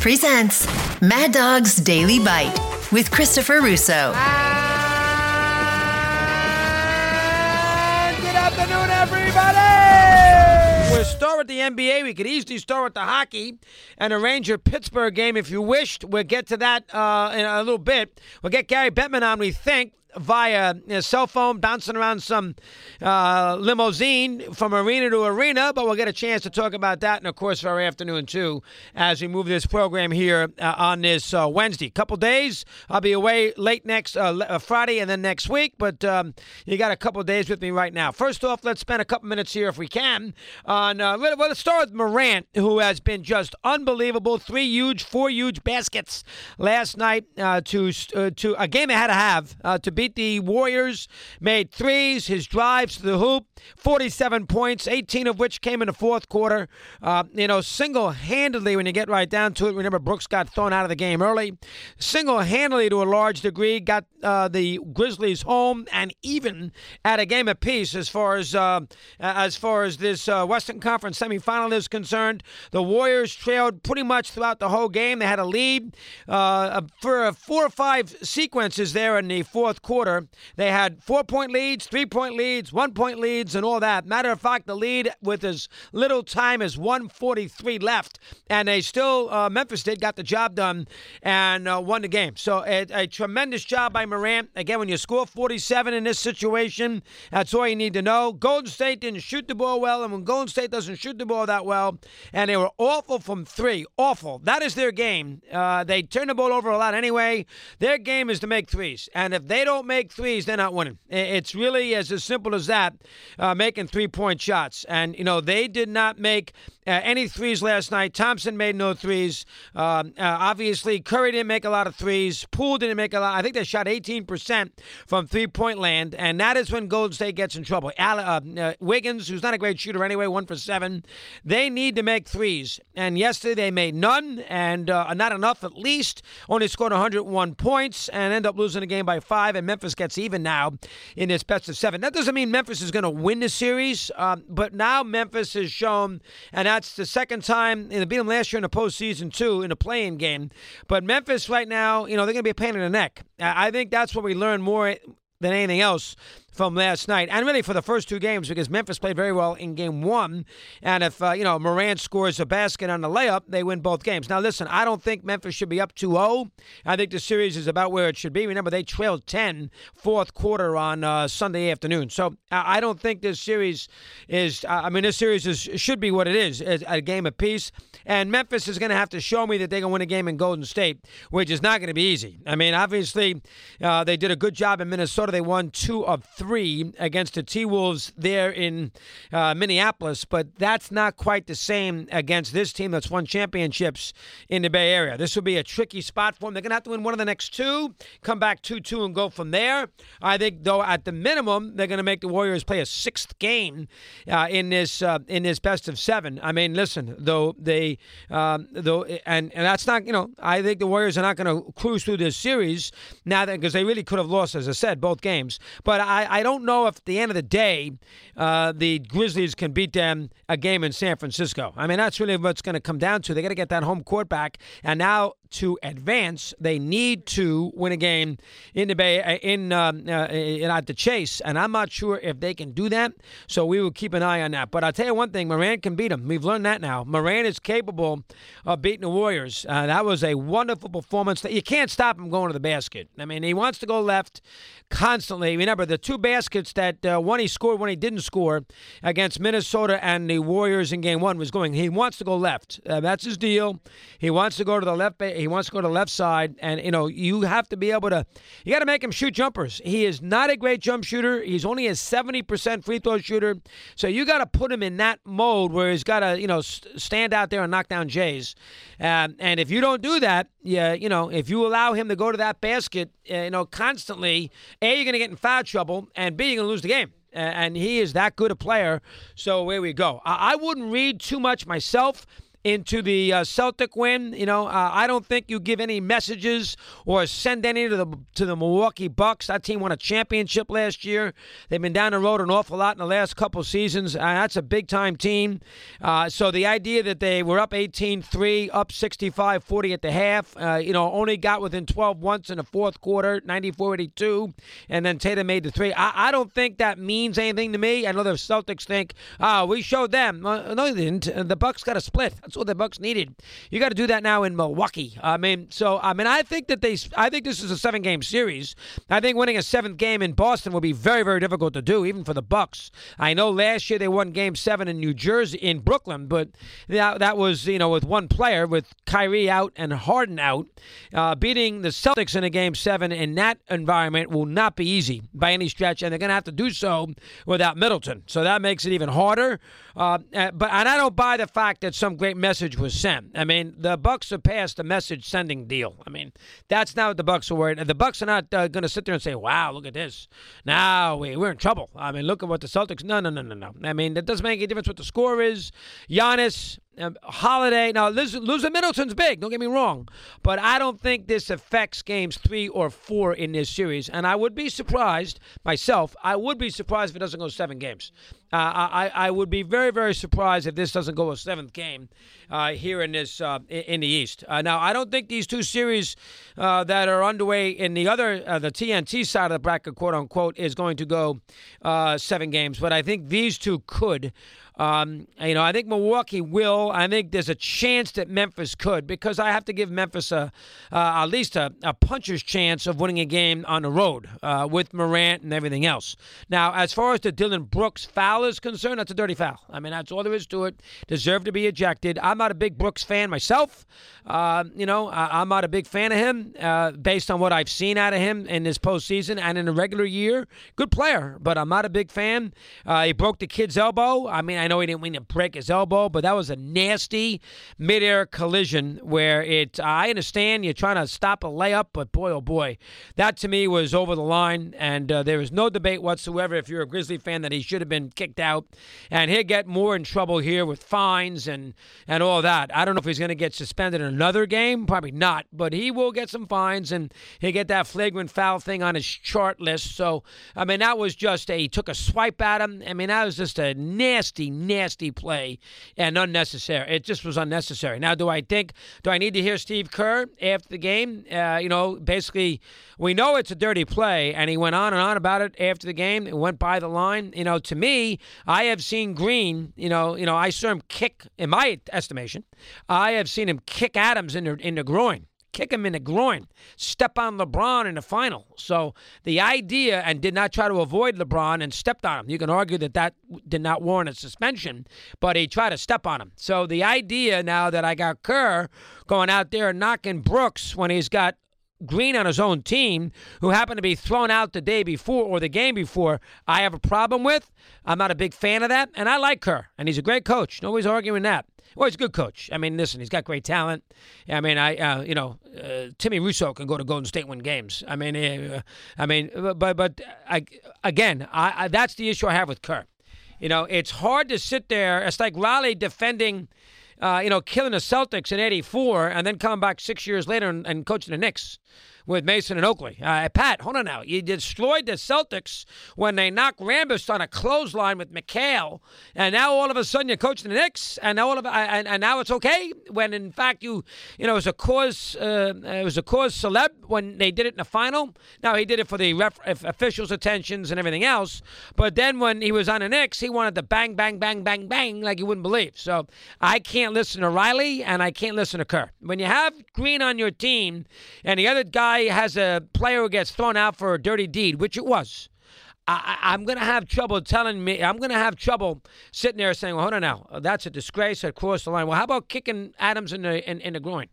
presents Mad Dog's Daily Bite with Christopher Russo. And good afternoon, everybody! We'll start with the NBA. We could easily start with the hockey and arrange your Pittsburgh game if you wished. We'll get to that in a little bit. We'll get Gary Bettman on, we think, via cell phone, bouncing around some limousine from arena to arena, but we'll get a chance to talk about that and, of course, our afternoon, too, as we move this program here on this Wednesday. Couple days. I'll be away late next Friday and then next week, but you got a couple days with me right now. First off, let's spend a couple minutes here, if we can, on let's start with Morant, who has been just unbelievable. Four huge baskets last night to a game I had to have to be beat the Warriors, made threes, his drives to the hoop, 47 points, 18 of which came in the fourth quarter. Single-handedly, when you get right down to it, remember Brooks got thrown out of the game early. Single-handedly, to a large degree, got the Grizzlies home and even at a game apiece as far as this Western Conference semifinal is concerned. The Warriors trailed pretty much throughout the whole game. They had a lead for four or five sequences there in the fourth quarter. They had 4-point leads, 3-point leads, 1-point leads, and all that. Matter of fact, the lead with as little time as 1:43 left, and they still, Memphis did, got the job done and won the game. So a tremendous job by Morant. Again, when you score 47 in this situation, that's all you need to know. Golden State didn't shoot the ball well, and when Golden State doesn't shoot the ball that well, and they were awful from three, awful. That is their game. They turn the ball over a lot anyway. Their game is to make threes, and if they don't make threes, they're not winning. It's really as simple as that, making three-point shots. And, you know, they did not make any threes last night. Thompson made no threes. Obviously, Curry didn't make a lot of threes. Poole didn't make a lot. I think they shot 18% from three-point land, and that is when Golden State gets in trouble. Wiggins, who's not a great shooter anyway, 1 for 7. They need to make threes, and yesterday they made none, and not enough at least. Only scored 101 points and end up losing the game by 5, and Memphis gets even now in this best of 7. That doesn't mean Memphis is going to win the series, but now Memphis has shown, and that's the second time, and they beat them last year in the postseason too, in a play-in game. But Memphis right now, you know, they're going to be a pain in the neck. I think that's what we learned more than anything else from last night, and really for the first two games, because Memphis played very well in game one, and if, Morant scores a basket on the layup, they win both games. Now, listen, I don't think Memphis should be up 2-0. I think the series is about where it should be. Remember, they trailed 10 fourth quarter on Sunday afternoon, so I don't think this series is, should be what it is, a game apiece, and Memphis is going to have to show me that they can win a game in Golden State, which is not going to be easy. I mean, obviously, they did a good job in Minnesota. They won 2 of 3 against the T Wolves there in Minneapolis, but that's not quite the same against this team that's won championships in the Bay Area. This will be a tricky spot for them. They're going to have to win one of the next two, come back 2-2 and go from there. I think, though, at the minimum, they're going to make the Warriors play a sixth game in this best of 7. I mean, listen, though that's not, I think the Warriors are not going to cruise through this series now, because they really could have lost, as I said, both games. But I don't know if at the end of the day the Grizzlies can beat them a game in San Francisco. I mean, that's really what's going to come down to. They got to get that home court back, and now to advance, they need to win a game in the Bay at the Chase, and I'm not sure if they can do that. So we will keep an eye on that. But I'll tell you one thing: Morant can beat them. We've learned that now. Morant is capable of beating the Warriors. That was a wonderful performance. You can't stop him going to the basket. I mean, he wants to go left constantly. Remember the two baskets that one he scored, one he didn't score against Minnesota and the Warriors in Game 1 was going. He wants to go left. That's his deal. He wants to go to the left. He wants to go to the left side, and, you have to be able to – you got to make him shoot jumpers. He is not a great jump shooter. He's only a 70% free throw shooter. So you got to put him in that mode where he's got to, stand out there and knock down Jays. And if you don't do that, if you allow him to go to that basket, constantly, A, you're going to get in foul trouble, and B, you're going to lose the game. And he is that good a player. So here we go. I wouldn't read too much myself into the Celtic win. You know, I don't think you give any messages or send any to the Milwaukee Bucks. That team won a championship last year. They've been down the road an awful lot in the last couple seasons. That's a big-time team. So the idea that they were up 18-3, up 65-40 at the half, you know, only got within 12 once in the fourth quarter, 94-82, and then Tatum made the three. I don't think that means anything to me. I know the Celtics think, we showed them. No, they didn't. The Bucks got a split. That's what the Bucks needed. You got to do that now in Milwaukee. I think that I think this is a 7-game series. I think winning a 7th game in Boston will be very, very difficult to do, even for the Bucks. I know last year they won Game 7 in Brooklyn, but that was, you know, with one player, with Kyrie out and Harden out. Beating the Celtics in a Game 7 in that environment will not be easy by any stretch, and they're going to have to do so without Middleton. So that makes it even harder. But I don't buy the fact that some great message was sent. I mean, the Bucks surpassed the message sending deal. I mean, that's not what the Bucks are worried. The Bucks are not going to sit there and say, "Wow, look at this. Now we're in trouble." I mean, look at what the Celtics. No. I mean, that doesn't make any difference what the score is. Giannis. Holiday. Now, losing Middleton's big. Don't get me wrong. But I don't think this affects games 3 or 4 in this series. And I would be surprised, myself, if it doesn't go 7 games. I would be very, very surprised if this doesn't go a 7th game here in the East. Now, I don't think these two series that are underway in the other, the TNT side of the bracket, quote-unquote, is going to go 7 games. But I think these two could. You know, I think Milwaukee will. I think there's a chance that Memphis could, because I have to give Memphis at least a puncher's chance of winning a game on the road with Morant and everything else. Now, as far as the Dillon Brooks foul is concerned, that's a dirty foul. I mean, that's all there is to it. Deserved to be ejected. I'm not a big Brooks fan myself. I'm not a big fan of him based on what I've seen out of him in this postseason and in the regular year. Good player, but I'm not a big fan. He broke the kid's elbow. I mean, I know he didn't mean to break his elbow, but that was a nasty midair collision where I understand you're trying to stop a layup, but boy, oh boy, that to me was over the line, and there is no debate whatsoever if you're a Grizzly fan that he should have been kicked out, and he'll get more in trouble here with fines and all that. I don't know if he's going to get suspended in another game, probably not, but he will get some fines, and he'll get that flagrant foul thing on his chart list. So, I mean, that was just he took a swipe at him. I mean, that was just a nasty play and unnecessary. It just was unnecessary. Now, do I need to hear Steve Kerr after the game? Basically, we know it's a dirty play, and he went on and on about it after the game. It went by the line. You know, to me, I have seen Green, you know, I saw him kick, in my estimation, I have seen him kick Adams in the groin. Kick him in the groin, step on LeBron in the final. So the idea, and did not try to avoid LeBron and stepped on him. You can argue that did not warrant a suspension, but he tried to step on him. So the idea now that I got Kerr going out there and knocking Brooks when he's got Green on his own team, who happened to be thrown out the day before or the game before, I have a problem with. I'm not a big fan of that, and I like Kerr, and he's a great coach. Nobody's arguing that. Well, he's a good coach. I mean, listen, he's got great talent. I mean, Timmy Russo can go to Golden State and win games. I mean, but that's the issue I have with Kerr. You know, it's hard to sit there. It's like Riley defending, killing the Celtics in '84 and then coming back 6 years later and coaching the Knicks with Mason and Oakley. Pat, hold on now. You destroyed the Celtics when they knocked Rambis on a clothesline with McHale, and now all of a sudden you're coaching the Knicks, and now now it's okay when in fact you know it was a cause celeb when they did it in the final. Now he did it for the officials' attentions and everything else, but then when he was on the Knicks, he wanted to bang, bang, bang, bang, bang like you wouldn't believe. So I can't listen to Riley and I can't listen to Kerr. When you have Green on your team and the other guy has a player who gets thrown out for a dirty deed, which it was, I'm going to have trouble sitting there saying, well, hold on now, that's a disgrace, I crossed the line. Well, how about kicking Adams in the groin?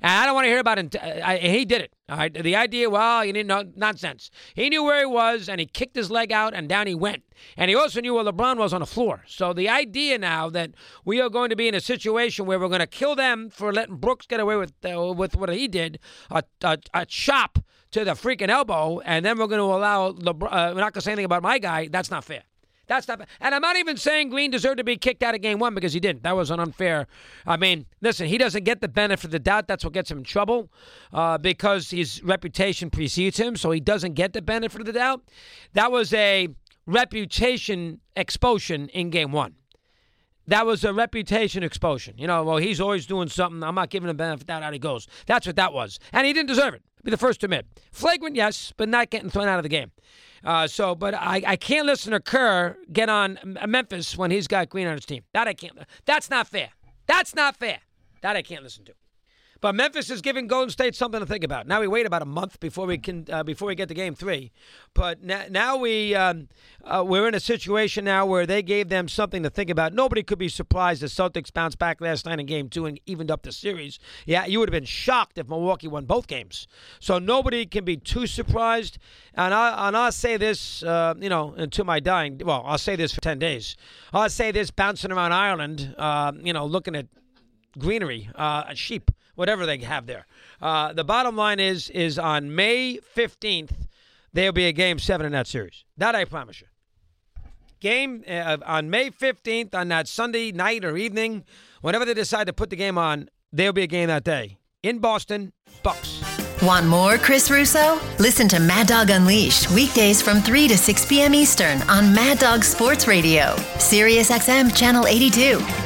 And I don't want to hear about it. He did it. All right? The idea, well, you didn't know, nonsense. He knew where he was, and he kicked his leg out, and down he went. And he also knew where LeBron was on the floor. So the idea now that we are going to be in a situation where we're going to kill them for letting Brooks get away with what he did, a chop to the freaking elbow, and then we're going to allow LeBron. We're not going to say anything about my guy. That's not fair. That's not bad. And I'm not even saying Green deserved to be kicked out of Game 1 because he didn't. That was an unfair. I mean, listen, he doesn't get the benefit of the doubt. That's what gets him in trouble because his reputation precedes him, so he doesn't get the benefit of the doubt. That was a reputation expulsion in Game 1. That was a reputation expulsion. You know, well, he's always doing something. I'm not giving him the benefit of the doubt. Out he goes. That's what that was. And he didn't deserve it. Be the first to admit. Flagrant, yes, but not getting thrown out of the game. But I can't listen to Kerr get on Memphis when he's got Green on his team. That I can't. That's not fair. That's not fair. That I can't listen to. But Memphis is giving Golden State something to think about. Now we wait about a month before we can before we get to Game 3. But now we're in a situation now where they gave them something to think about. Nobody could be surprised the Celtics bounced back last night in Game 2 and evened up the series. Yeah, you would have been shocked if Milwaukee won both games. So nobody can be too surprised. And I'll say this, until my dying. Well, I'll say this for 10 days. I'll say this bouncing around Ireland, looking at greenery, a sheep. Whatever they have there. The bottom line is on May 15th, there'll be a Game 7 in that series. That I promise you. On May 15th, on that Sunday night or evening, whenever they decide to put the game on, there'll be a game that day. In Boston, Bucks. Want more Chris Russo? Listen to Mad Dog Unleashed weekdays from 3 to 6 p.m. Eastern on Mad Dog Sports Radio. Sirius XM Channel 82.